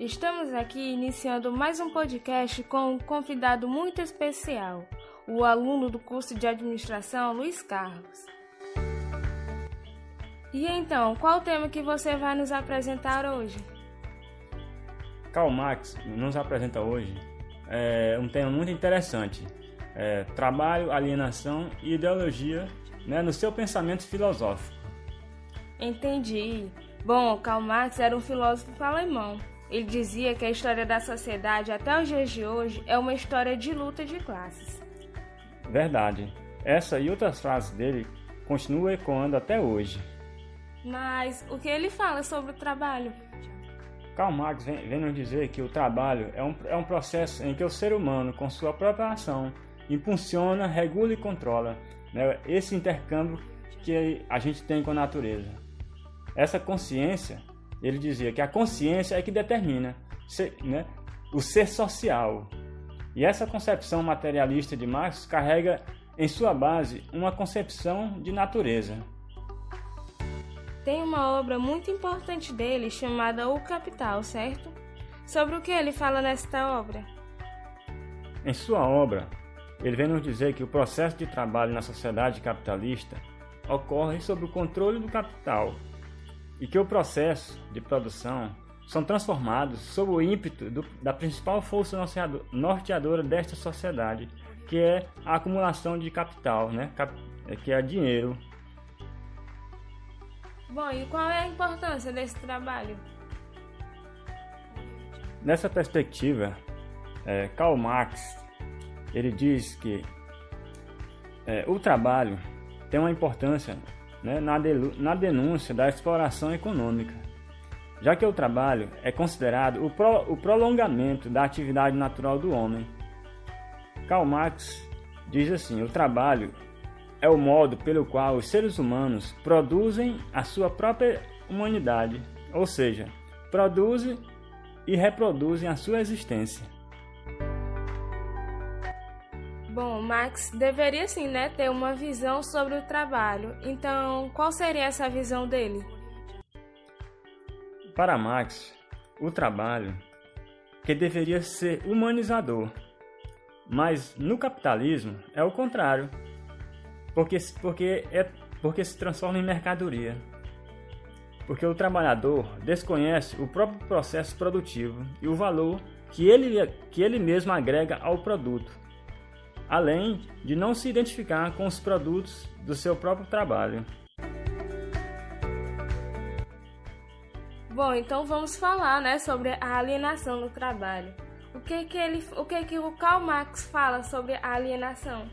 Estamos aqui iniciando mais um podcast com um convidado muito especial, o aluno do curso de administração Luiz Carlos. E então, qual o tema que você vai nos apresentar hoje? Karl Marx nos apresenta hoje um tema muito interessante, trabalho, alienação e ideologia, né, no seu pensamento filosófico. Entendi. Bom, Karl Marx era um filósofo alemão. Ele dizia que a história da sociedade até os dias de hoje é uma história de luta de classes. Verdade. Essa e outras frases dele continuam ecoando até hoje. Mas o que ele fala sobre o trabalho? Karl Marx vem nos dizer que o trabalho é um processo em que o ser humano, com sua própria ação, impulsiona, regula e controla, né, esse intercâmbio que a gente tem com a natureza. Essa consciência, ele dizia que a consciência é que determina, né, o ser social. E essa concepção materialista de Marx carrega em sua base uma concepção de natureza. Tem uma obra muito importante dele chamada O Capital, certo? Sobre o que ele fala nesta obra? Em sua obra, ele vem nos dizer que o processo de trabalho na sociedade capitalista ocorre sob o controle do capital e que o processo de produção são transformados sob o ímpeto da principal força norteadora desta sociedade, que é a acumulação de capital, né? Que é dinheiro. Bom, e qual é a importância desse trabalho? Nessa perspectiva, Karl Marx ele diz que o trabalho tem uma importância, né, na denúncia da exploração econômica, já que o trabalho é considerado o prolongamento da atividade natural do homem. Karl Marx diz assim: o trabalho é o modo pelo qual os seres humanos produzem a sua própria humanidade, ou seja, produzem e reproduzem a sua existência. Bom, Marx deveria sim, né, ter uma visão sobre o trabalho. Então, qual seria essa visão dele? Para Marx, o trabalho que deveria ser humanizador, mas no capitalismo é o contrário. Porque se transforma em mercadoria. Porque o trabalhador desconhece o próprio processo produtivo e o valor que ele mesmo agrega ao produto, além de não se identificar com os produtos do seu próprio trabalho. Bom, então vamos falar, né, sobre a alienação do trabalho. O que o Karl Marx fala sobre a alienação?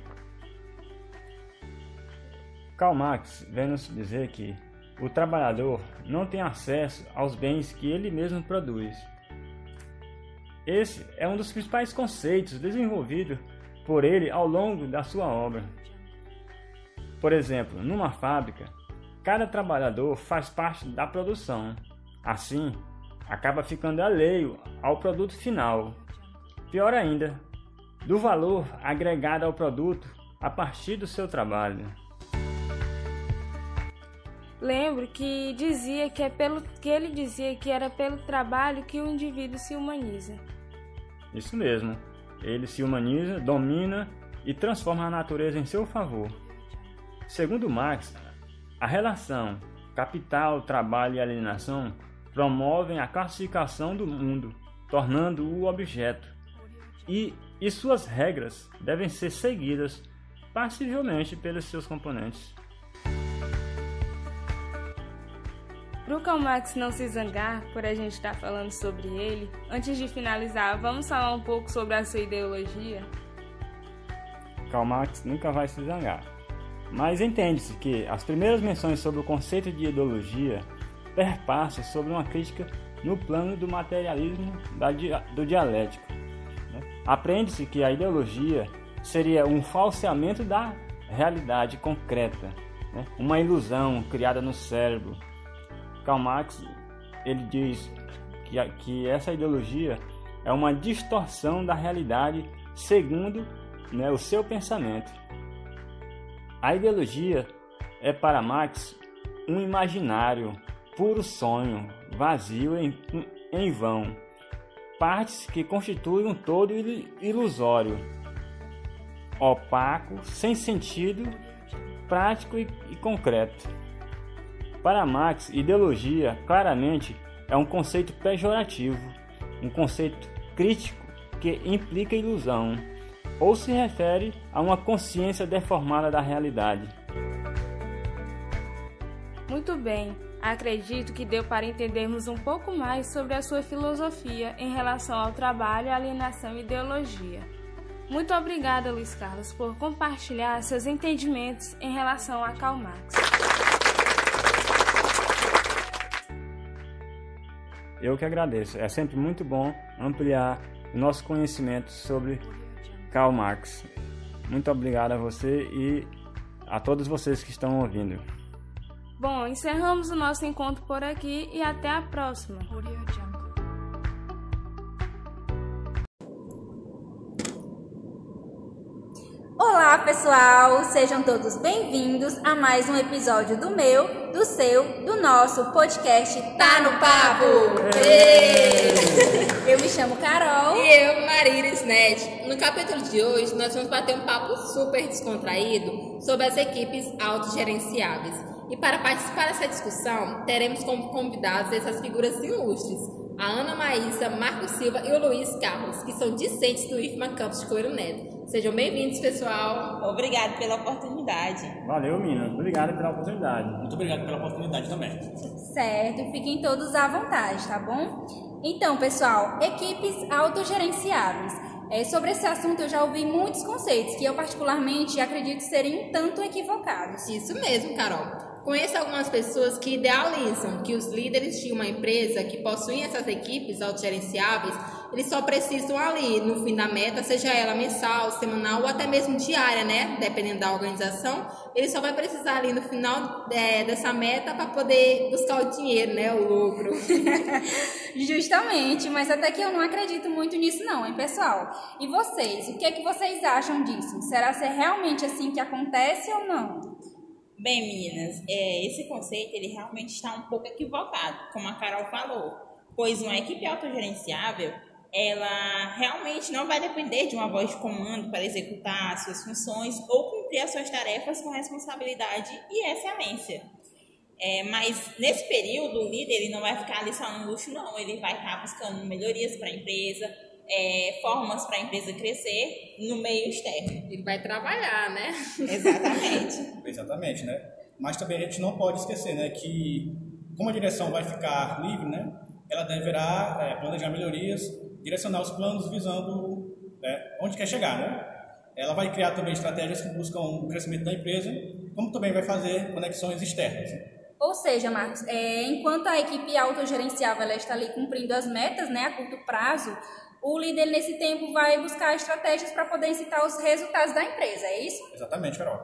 Karl Marx vem nos dizer que o trabalhador não tem acesso aos bens que ele mesmo produz. Esse é um dos principais conceitos desenvolvidos por ele ao longo da sua obra. Por exemplo, numa fábrica, cada trabalhador faz parte da produção. Assim, acaba ficando alheio ao produto final. Pior ainda, do valor agregado ao produto a partir do seu trabalho. Lembro que ele dizia que era pelo trabalho que o indivíduo se humaniza. Isso mesmo. Ele se humaniza, domina e transforma a natureza em seu favor. Segundo Marx, a relação capital, trabalho e alienação promovem a classificação do mundo, tornando-o objeto. E suas regras devem ser seguidas passivelmente pelos seus componentes. Para o Karl Marx não se zangar por a gente estar falando sobre ele, antes de finalizar, vamos falar um pouco sobre a sua ideologia? Karl Marx nunca vai se zangar, mas entende-se que as primeiras menções sobre o conceito de ideologia perpassam sobre uma crítica no plano do materialismo do dialético. Aprende-se que a ideologia seria um falseamento da realidade concreta, né? Uma ilusão criada no cérebro. Karl Marx ele diz que essa ideologia é uma distorção da realidade segundo, né, o seu pensamento. A ideologia é para Marx um imaginário, puro sonho, vazio em vão, partes que constituem um todo ilusório, opaco, sem sentido, prático e concreto. Para Marx, ideologia claramente é um conceito pejorativo, um conceito crítico que implica ilusão, ou se refere a uma consciência deformada da realidade. Muito bem, acredito que deu para entendermos um pouco mais sobre a sua filosofia em relação ao trabalho, alienação e ideologia. Muito obrigada, Luiz Carlos, por compartilhar seus entendimentos em relação a Karl Marx. Eu que agradeço. É sempre muito bom ampliar o nosso conhecimento sobre Karl Marx. Muito obrigado a você e a todos vocês que estão ouvindo. Bom, encerramos o nosso encontro por aqui e até a próxima. Olá, pessoal! Sejam todos bem-vindos a mais um episódio do meu, do seu, do nosso podcast Tá no Papo! Eu me chamo Carol. E eu, Marília Snett. No capítulo de hoje, nós vamos bater um papo super descontraído sobre as equipes autogerenciáveis. E para participar dessa discussão, teremos como convidados essas figuras ilustres, a Ana Maísa, Marco Silva e o Luiz Carlos, que são discentes do IFMA Campus de Coelho Neto. Sejam bem-vindos, pessoal. Obrigado pela oportunidade. Valeu, Mina. Obrigado pela oportunidade. Muito obrigado pela oportunidade também. Certo. Fiquem todos à vontade, tá bom? Então, pessoal, equipes autogerenciáveis. Sobre esse assunto eu já ouvi muitos conceitos que eu particularmente acredito serem um tanto equivocados. Isso mesmo, Carol. Conheço algumas pessoas que idealizam que os líderes de uma empresa que possuem essas equipes autogerenciáveis, eles só precisam ali no fim da meta, seja ela mensal, semanal ou até mesmo diária, né? Dependendo da organização, ele só vai precisar ali no final dessa meta para poder buscar o dinheiro, né? O lucro. Justamente, mas até que eu não acredito muito nisso não, hein, pessoal? E vocês, o que é que vocês acham disso? Será que é realmente assim que acontece ou não? Bem, Minas, esse conceito ele realmente está um pouco equivocado, como a Carol falou, pois uma equipe autogerenciável, ela realmente não vai depender de uma voz de comando para executar as suas funções ou cumprir as suas tarefas com responsabilidade e excelência. Mas nesse período, o líder ele não vai ficar ali só no luxo, não, ele vai estar buscando melhorias para a empresa, formas para a empresa crescer no meio externo. Ele vai trabalhar, né? Exatamente. Exatamente, né? Mas também a gente não pode esquecer, né, que como a direção vai ficar livre, né, ela deverá planejar melhorias, direcionar os planos visando onde quer chegar, né? Ela vai criar também estratégias que buscam o crescimento da empresa, como também vai fazer conexões externas. Ou seja, Marcos, enquanto a equipe autogerenciável ela está ali cumprindo as metas, né, a curto prazo, o líder, nesse tempo, vai buscar estratégias para poder incitar os resultados da empresa, é isso? Exatamente, Carol.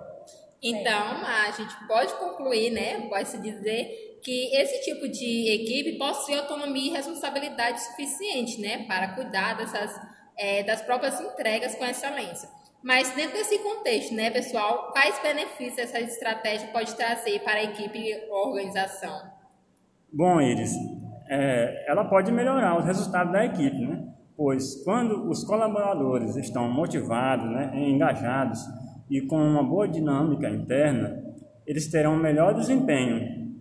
Então, a gente pode concluir, né? Pode-se dizer que esse tipo de equipe possui autonomia e responsabilidade suficiente, né? Para cuidar das próprias entregas com excelência. Mas dentro desse contexto, né, pessoal, quais benefícios essa estratégia pode trazer para a equipe e organização? Bom, Iris, ela pode melhorar os resultados da equipe, né? Pois quando os colaboradores estão motivados, né, engajados e com uma boa dinâmica interna, eles terão um melhor desempenho.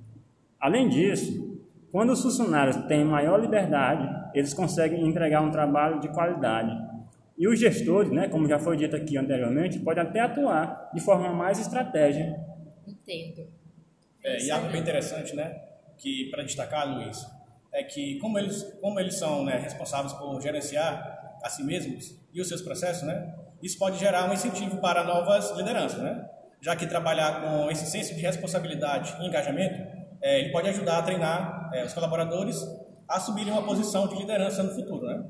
Além disso, quando os funcionários têm maior liberdade, eles conseguem entregar um trabalho de qualidade. E os gestores, né, como já foi dito aqui anteriormente, podem até atuar de forma mais estratégica. Entendo. E algo bem interessante, né, que para destacar, Luiz, é que como eles são, né, responsáveis por gerenciar a si mesmos e os seus processos, né, isso pode gerar um incentivo para novas lideranças, né? Já que trabalhar com esse senso de responsabilidade e engajamento, ele pode ajudar a treinar os colaboradores a assumirem uma posição de liderança no futuro, né?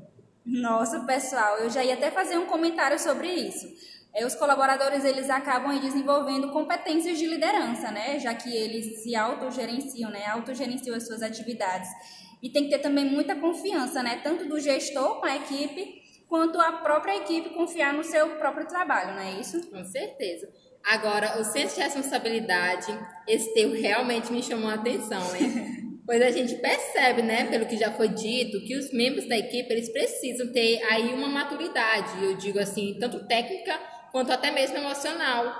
Nossa, pessoal, eu já ia até fazer um comentário sobre isso. Os colaboradores eles acabam desenvolvendo competências de liderança, né? Já que eles se autogerenciam, né? Autogerenciam as suas atividades. E tem que ter também muita confiança, né? Tanto do gestor com a equipe, quanto a própria equipe confiar no seu próprio trabalho, não é isso? Com certeza. Agora, o senso de responsabilidade, esse termo realmente me chamou a atenção, né? Pois a gente percebe, né, pelo que já foi dito, que os membros da equipe eles precisam ter aí uma maturidade, eu digo assim, tanto técnica quanto até mesmo emocional,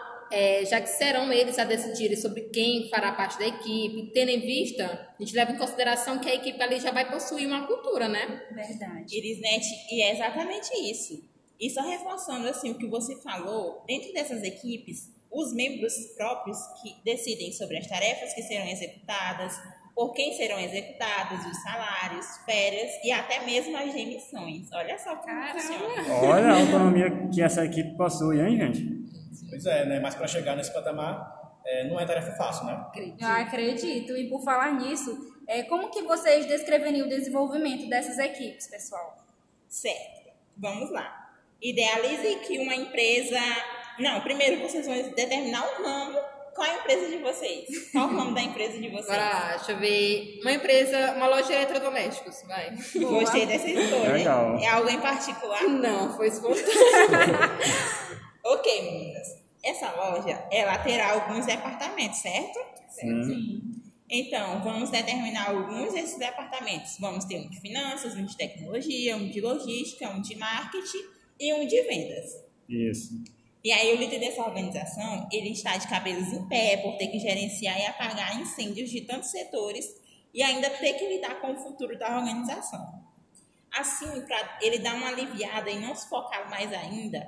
já que serão eles a decidirem sobre quem fará parte da equipe, tendo em vista, a gente leva em consideração que a equipe ali já vai possuir uma cultura, né? Verdade. Irisnete, e é exatamente isso. E só reforçando assim o que você falou, dentro dessas equipes, os membros próprios que decidem sobre as tarefas que serão executadas, por quem serão executados, os salários, férias e até mesmo as remissões. Olha só como funciona. Olha a autonomia que essa equipe possui, hein, gente? Pois é, né? Mas para chegar nesse patamar, não é tarefa fácil, né? Eu acredito. E por falar nisso, como que vocês descreveriam o desenvolvimento dessas equipes, pessoal? Certo. Vamos lá. Idealize que uma empresa... Não, primeiro vocês vão determinar o ramo. Qual a empresa de vocês? Qual o nome da empresa de vocês? Ah, deixa eu ver. Uma loja de eletrodomésticos, vai. Boa. Gostei dessa história. Legal. É algo em particular? Não, foi espontâneo. Ok, meninas. Essa loja, ela terá alguns departamentos, certo? Certo. Então, vamos determinar alguns desses departamentos. Vamos ter um de finanças, um de tecnologia, um de logística, um de marketing e um de vendas. Isso. E aí o líder dessa organização, ele está de cabelos em pé por ter que gerenciar e apagar incêndios de tantos setores e ainda ter que lidar com o futuro da organização. Assim, para ele dar uma aliviada e não se focar mais ainda,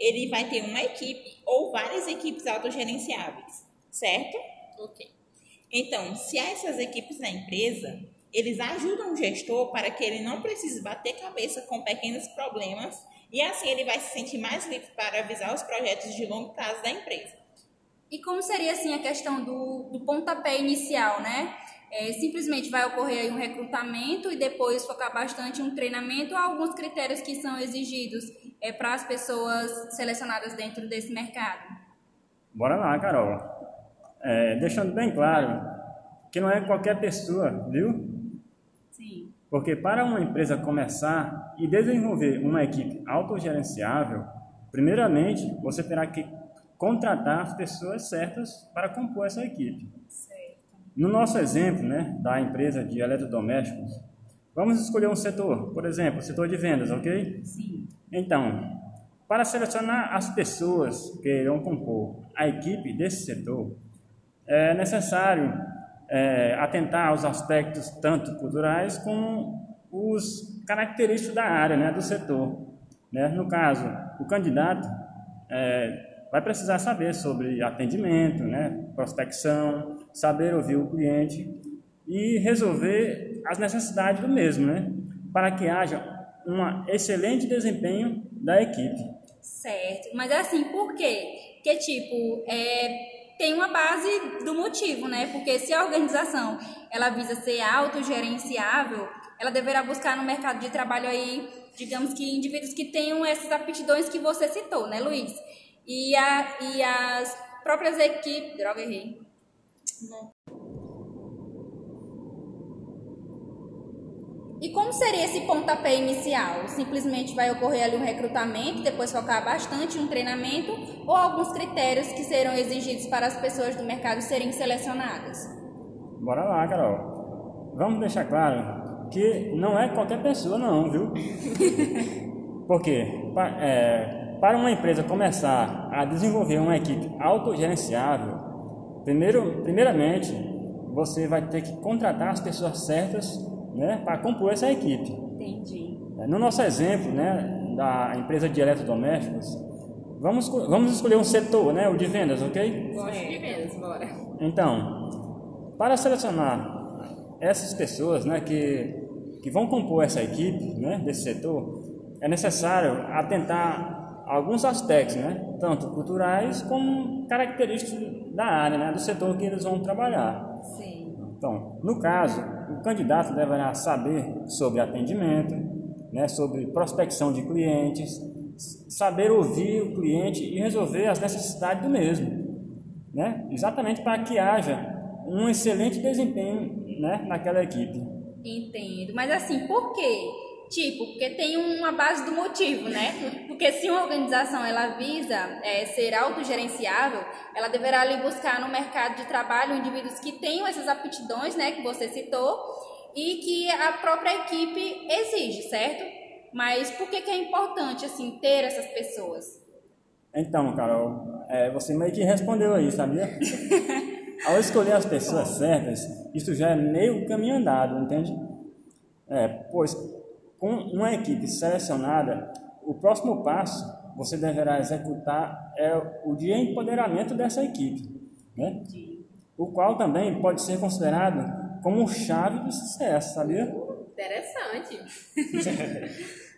ele vai ter uma equipe ou várias equipes autogerenciáveis, certo? Ok. Então, se há essas equipes na empresa, eles ajudam o gestor para que ele não precise bater cabeça com pequenos problemas. E assim ele vai se sentir mais livre para avisar os projetos de longo prazo da empresa. E como seria assim a questão do pontapé inicial, né? Simplesmente vai ocorrer aí um recrutamento e depois focar bastante em um treinamento ou alguns critérios que são exigidos para as pessoas selecionadas dentro desse mercado? Bora lá, Carol. Deixando bem claro que não é qualquer pessoa, viu? Sim. Porque para uma empresa começar e desenvolver uma equipe autogerenciável, primeiramente você terá que contratar as pessoas certas para compor essa equipe. Certo. No nosso exemplo, né, da empresa de eletrodomésticos, vamos escolher um setor, por exemplo, setor de vendas, ok? Sim. Então, para selecionar as pessoas que irão compor a equipe desse setor, é necessário atentar aos aspectos tanto culturais como os característicos da área, né, do setor. Né? No caso, o candidato vai precisar saber sobre atendimento, né, prospecção, saber ouvir o cliente e resolver as necessidades do mesmo, né, para que haja um excelente desempenho da equipe. Certo, mas assim, por quê? Porque, tipo, tem uma base do motivo, né? Porque se a organização ela visa ser autogerenciável, ela deverá buscar no mercado de trabalho aí, digamos que indivíduos que tenham essas aptidões que você citou, né, Luiz? E as próprias equipes... Droga, errei. Não. E como seria esse pontapé inicial? Simplesmente vai ocorrer ali um recrutamento, depois focar bastante em um treinamento ou alguns critérios que serão exigidos para as pessoas do mercado serem selecionadas? Bora lá, Carol. Vamos deixar claro que não é qualquer pessoa não, viu? Porque para uma empresa começar a desenvolver uma equipe autogerenciável, primeiramente você vai ter que contratar as pessoas certas, né, para compor essa equipe. Entendi. No nosso exemplo, né, da empresa de eletrodomésticos, vamos escolher um setor, né, o de vendas, ok? Gosto de vendas, bora. Então, para selecionar essas pessoas, né, que vão compor essa equipe, né, desse setor, é necessário atentar a alguns aspectos, né, tanto culturais como características da área, né, do setor que eles vão trabalhar. Sim. Então, no caso, o candidato deverá saber sobre atendimento, né, sobre prospecção de clientes, saber ouvir o cliente e resolver as necessidades do mesmo, né, exatamente para que haja um excelente desempenho, né, naquela equipe. Entendo, mas assim, por quê? Tipo, porque tem uma base do motivo, né? Porque se uma organização ela visa ser autogerenciável, ela deverá ali buscar no mercado de trabalho indivíduos que tenham essas aptidões, né, que você citou, e que a própria equipe exige, certo? Mas por que é importante, assim, ter essas pessoas? Então, Carol, você meio que respondeu aí, sabia? Ao escolher as pessoas certas, isso já é meio caminho andado, entende? Pois com uma equipe selecionada, o próximo passo você deverá executar é o de empoderamento dessa equipe, né? O qual também pode ser considerado como chave do sucesso, sabia? Interessante.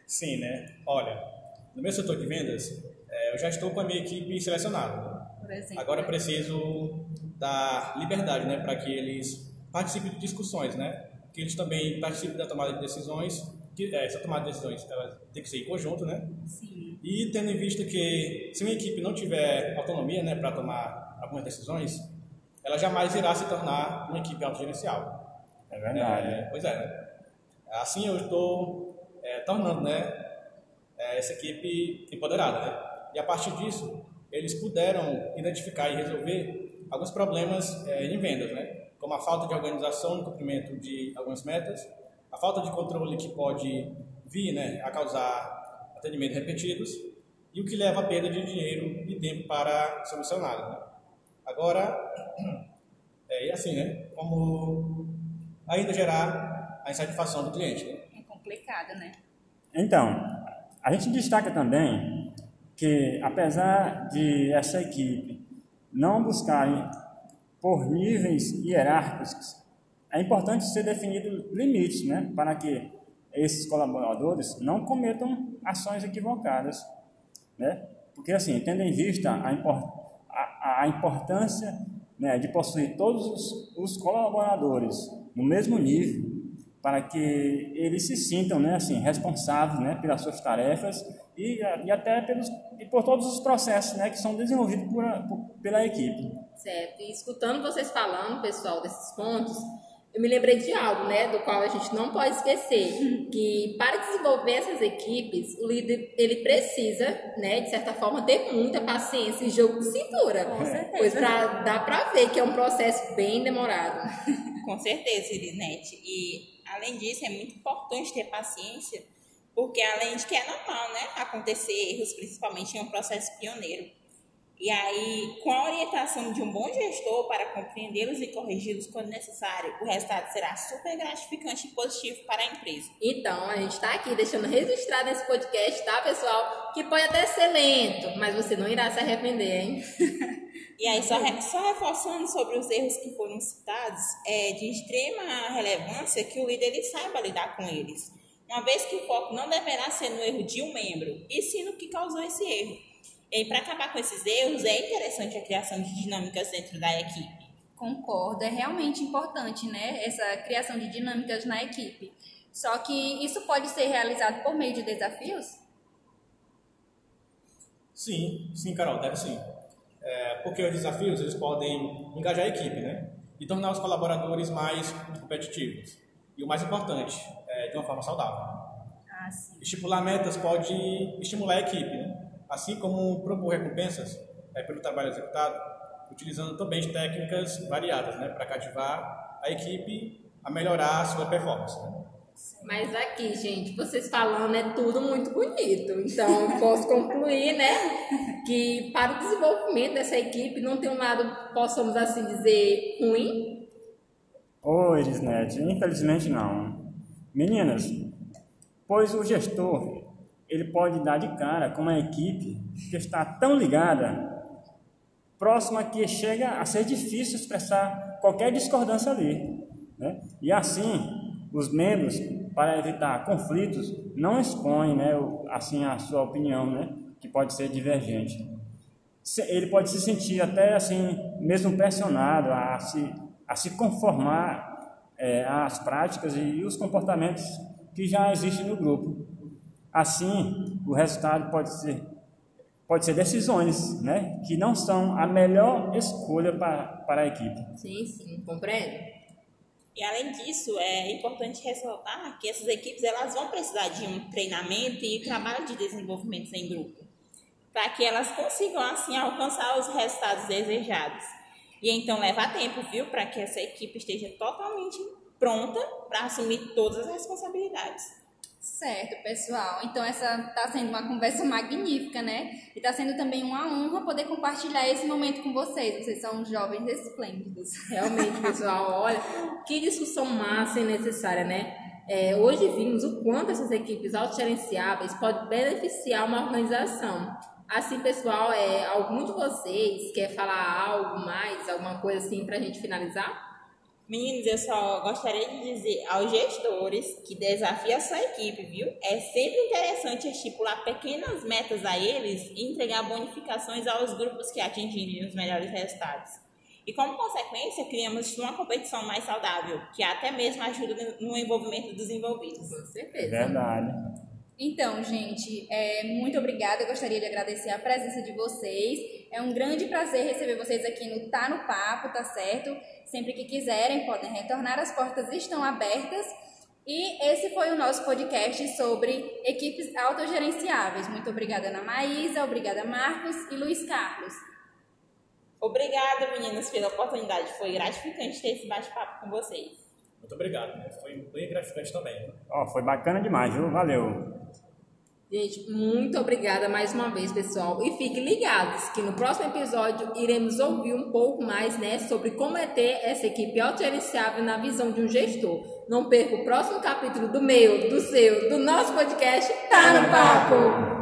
Sim, né? Olha, no meu setor de vendas, eu já estou com a minha equipe selecionada. Agora eu preciso da liberdade, né, para que eles participem de discussões, né? Que eles também participem da tomada de decisões. Essa tomada de decisões ela tem que ser em conjunto, né? Sim. E tendo em vista que se uma equipe não tiver autonomia, né, para tomar algumas decisões, ela jamais irá se tornar uma equipe autogerencial. É verdade. Pois é. Né? Assim eu estou tornando, né, essa equipe empoderada, né? E a partir disso, eles puderam identificar e resolver alguns problemas em vendas, né? Como a falta de organização no cumprimento de algumas metas, a falta de controle que pode vir, né, a causar atendimentos repetidos e o que leva à perda de dinheiro e tempo para solucioná-lo, né? Agora, assim, né, como ainda gerar a insatisfação do cliente, né? É complicado, né? Então, a gente destaca também que, apesar de essa equipe não buscarem por níveis hierárquicos, é importante ser definido limites, né, para que esses colaboradores não cometam ações equivocadas, né? Porque, assim, tendo em vista a importância, né, de possuir todos os colaboradores no mesmo nível, para que eles se sintam, né, assim, responsáveis, né, pelas suas tarefas e até por todos os processos, né, que são desenvolvidos pela equipe. Certo. E escutando vocês falando, pessoal, desses pontos, eu me lembrei de algo, né, do qual a gente não pode esquecer, que para desenvolver essas equipes, o líder ele precisa, né, de certa forma, ter muita paciência e jogo de cintura, pois dá para ver que é um processo bem demorado. Com certeza, Irinete. E, além disso, é muito importante ter paciência, porque além de que é normal, né, acontecer erros, principalmente em um processo pioneiro. E aí, com a orientação de um bom gestor para compreendê-los e corrigi-los quando necessário, o resultado será super gratificante e positivo para a empresa. Então, a gente está aqui deixando registrado nesse podcast, tá, pessoal? Que pode até ser lento, mas você não irá se arrepender, hein? E aí, só reforçando sobre os erros que foram citados, é de extrema relevância que o líder ele saiba lidar com eles, uma vez que o foco não deverá ser no erro de um membro, e sim no que causou esse erro. E para acabar com esses erros, é interessante a criação de dinâmicas dentro da equipe. Concordo, é realmente importante, né, essa criação de dinâmicas na equipe. Só que isso pode ser realizado por meio de desafios? Sim, Carol, deve sim. Porque os desafios eles podem engajar a equipe, né, e tornar os colaboradores mais competitivos. E o mais importante, de uma forma saudável. Ah, sim. Estipular metas pode estimular a equipe, né? Assim como propor recompensas pelo trabalho executado, utilizando também técnicas variadas, né, para cativar a equipe a melhorar a sua performance. Né? Mas aqui, gente, vocês falando é tudo muito bonito, então eu posso concluir, né, que para o desenvolvimento dessa equipe não tem um lado, possamos assim dizer, ruim? Oi, Gisnete, infelizmente não. Meninas, pois o gestor ele pode dar de cara com uma equipe que está tão ligada, próxima, que chega a ser difícil expressar qualquer discordância ali, né? E assim, os membros, para evitar conflitos, não expõem, né, assim, a sua opinião, né, que pode ser divergente. Ele pode se sentir até assim, mesmo pressionado a se conformar às práticas e os comportamentos que já existem no grupo. Assim, o resultado pode ser decisões, né, que não são a melhor escolha para a equipe. Sim, compreendo. E, além disso, é importante ressaltar que essas equipes elas vão precisar de um treinamento e trabalho de desenvolvimento em grupo, para que elas consigam, assim, alcançar os resultados desejados. E, então, leva tempo, viu, para que essa equipe esteja totalmente pronta para assumir todas as responsabilidades. Certo, pessoal. Então, essa está sendo uma conversa magnífica, né? E está sendo também uma honra poder compartilhar esse momento com vocês. Vocês são jovens esplêndidos. Realmente, pessoal. Olha, que discussão massa e necessária, né? Hoje vimos o quanto essas equipes autogerenciáveis podem beneficiar uma organização. Assim, pessoal, algum de vocês quer falar algo mais, alguma coisa assim para a gente finalizar? Meninos, eu só gostaria de dizer aos gestores que desafiem a sua equipe, viu? É sempre interessante estipular pequenas metas a eles e entregar bonificações aos grupos que atingirem os melhores resultados. E como consequência, criamos uma competição mais saudável, que até mesmo ajuda no envolvimento dos envolvidos. Com certeza. Verdade. Então, gente, muito obrigada. Eu gostaria de agradecer a presença de vocês. É um grande prazer receber vocês aqui no Tá no Papo, tá certo? Sempre que quiserem, podem retornar. As portas estão abertas. E esse foi o nosso podcast sobre equipes autogerenciáveis. Muito obrigada, Ana Maísa. Obrigada, Marcos e Luiz Carlos. Obrigada, meninas, pela oportunidade. Foi gratificante ter esse bate-papo com vocês. Muito obrigado, né? Foi bem gratificante também. Foi bacana demais, viu? Valeu. Gente, muito obrigada mais uma vez, pessoal. E fiquem ligados que no próximo episódio iremos ouvir um pouco mais, né, sobre como é ter essa equipe autogerenciável na visão de um gestor. Não perca o próximo capítulo do meu, do seu, do nosso podcast Tá no Papo!